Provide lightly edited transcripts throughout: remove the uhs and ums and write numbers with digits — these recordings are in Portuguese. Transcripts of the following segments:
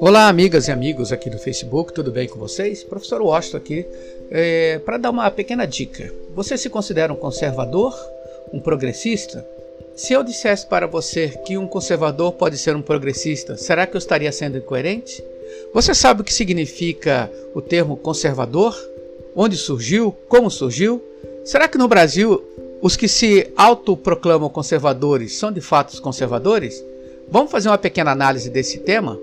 Olá, amigas e amigos aqui do Facebook, tudo bem com vocês? Professor Washington aqui para dar uma pequena dica. Você se considera um conservador, um progressista? Se eu dissesse para você que um conservador pode ser um progressista, será que eu estaria sendo incoerente? Você sabe o que significa o termo conservador? Onde surgiu? Como surgiu? Será que no Brasil os que se autoproclamam conservadores são de fato conservadores? Vamos fazer uma pequena análise desse tema?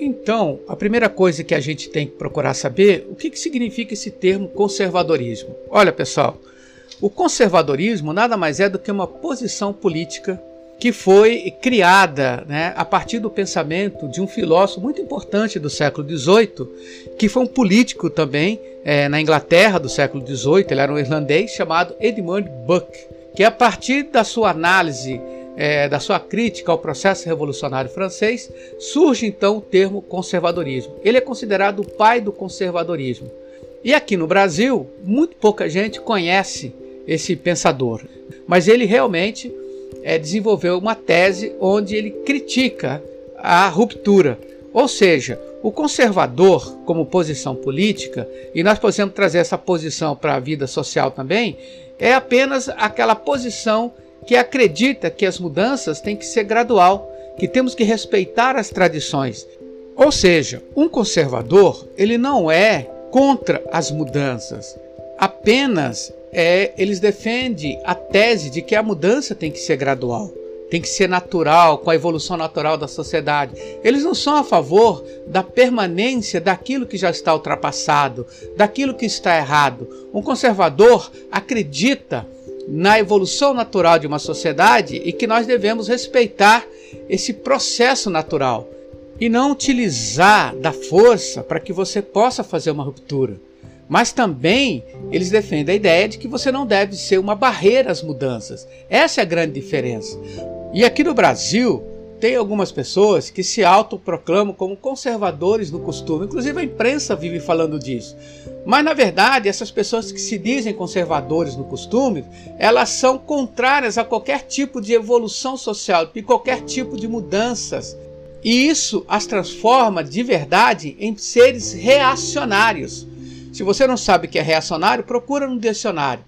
Então, a primeira coisa que a gente tem que procurar saber, o que significa esse termo conservadorismo? Olha, pessoal, o conservadorismo nada mais é do que uma posição política que foi criada, a partir do pensamento de um filósofo muito importante do século XVIII, que foi um político também na Inglaterra do século XVIII, ele era um irlandês, chamado Edmund Burke, que a partir da sua análise, da sua crítica ao processo revolucionário francês, surge então o termo conservadorismo. Ele é considerado o pai do conservadorismo. E aqui no Brasil, muito pouca gente conhece esse pensador, mas ele realmente desenvolveu uma tese onde ele critica a ruptura, ou seja, o conservador como posição política, e nós podemos trazer essa posição para a vida social também, é apenas aquela posição que acredita que as mudanças têm que ser gradual, que temos que respeitar as tradições. Ou seja, um conservador, ele não é contra as mudanças, apenas eles defendem a tese de que a mudança tem que ser gradual, tem que ser natural, com a evolução natural da sociedade. Eles não são a favor da permanência daquilo que já está ultrapassado, daquilo que está errado. Um conservador acredita na evolução natural de uma sociedade e que nós devemos respeitar esse processo natural e não utilizar da força para que você possa fazer uma ruptura. Mas também eles defendem a ideia de que você não deve ser uma barreira às mudanças. Essa é a grande diferença. E aqui no Brasil tem algumas pessoas que se autoproclamam como conservadores no costume. Inclusive a imprensa vive falando disso. Mas na verdade essas pessoas que se dizem conservadores no costume, elas são contrárias a qualquer tipo de evolução social, de qualquer tipo de mudanças. E isso as transforma de verdade em seres reacionários. Se você não sabe o que é reacionário, procura no dicionário.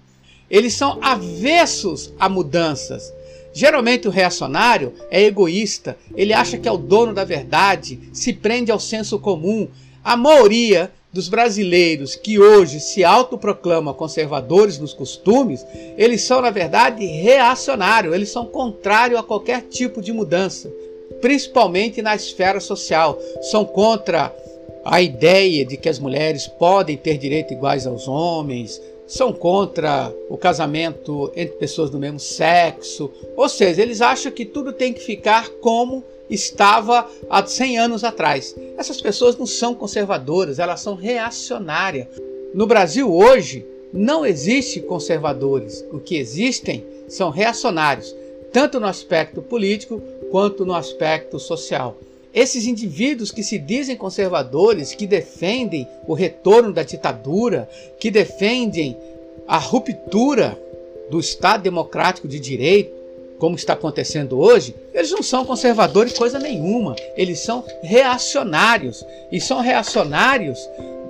Eles são avessos a mudanças. Geralmente o reacionário é egoísta, ele acha que é o dono da verdade, se prende ao senso comum. A maioria dos brasileiros que hoje se autoproclama conservadores nos costumes, eles são, na verdade, reacionários, eles são contrários a qualquer tipo de mudança, principalmente na esfera social. São contra a ideia de que as mulheres podem ter direitos iguais aos homens, são contra o casamento entre pessoas do mesmo sexo, ou seja, eles acham que tudo tem que ficar como estava há 100 anos atrás. Essas pessoas não são conservadoras, elas são reacionárias. No Brasil hoje não existe conservadores, o que existem são reacionários, tanto no aspecto político quanto no aspecto social. Esses indivíduos que se dizem conservadores, que defendem o retorno da ditadura, que defendem a ruptura do Estado democrático de direito, como está acontecendo hoje, eles não são conservadores coisa nenhuma. Eles são reacionários. E são reacionários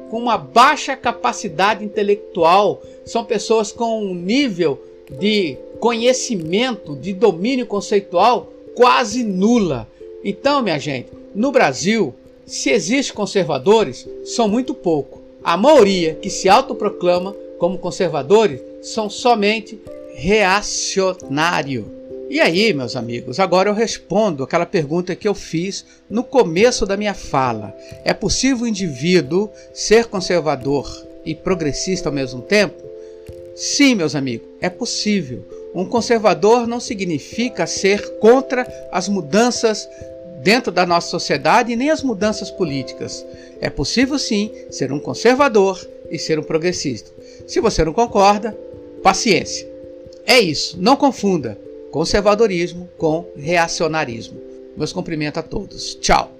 com uma baixa capacidade intelectual. São pessoas com um nível de conhecimento, de domínio conceitual quase nula. Então, minha gente, no Brasil, se existem conservadores, são muito pouco. A maioria que se autoproclama como conservadores são somente reacionários. E aí, meus amigos, agora eu respondo aquela pergunta que eu fiz no começo da minha fala. É possível o indivíduo ser conservador e progressista ao mesmo tempo? Sim, meus amigos, é possível. Um conservador não significa ser contra as mudanças dentro da nossa sociedade nem as mudanças políticas. É possível sim ser um conservador e ser um progressista. Se você não concorda, paciência. É isso, não confunda conservadorismo com reacionarismo. Meus cumprimentos a todos. Tchau!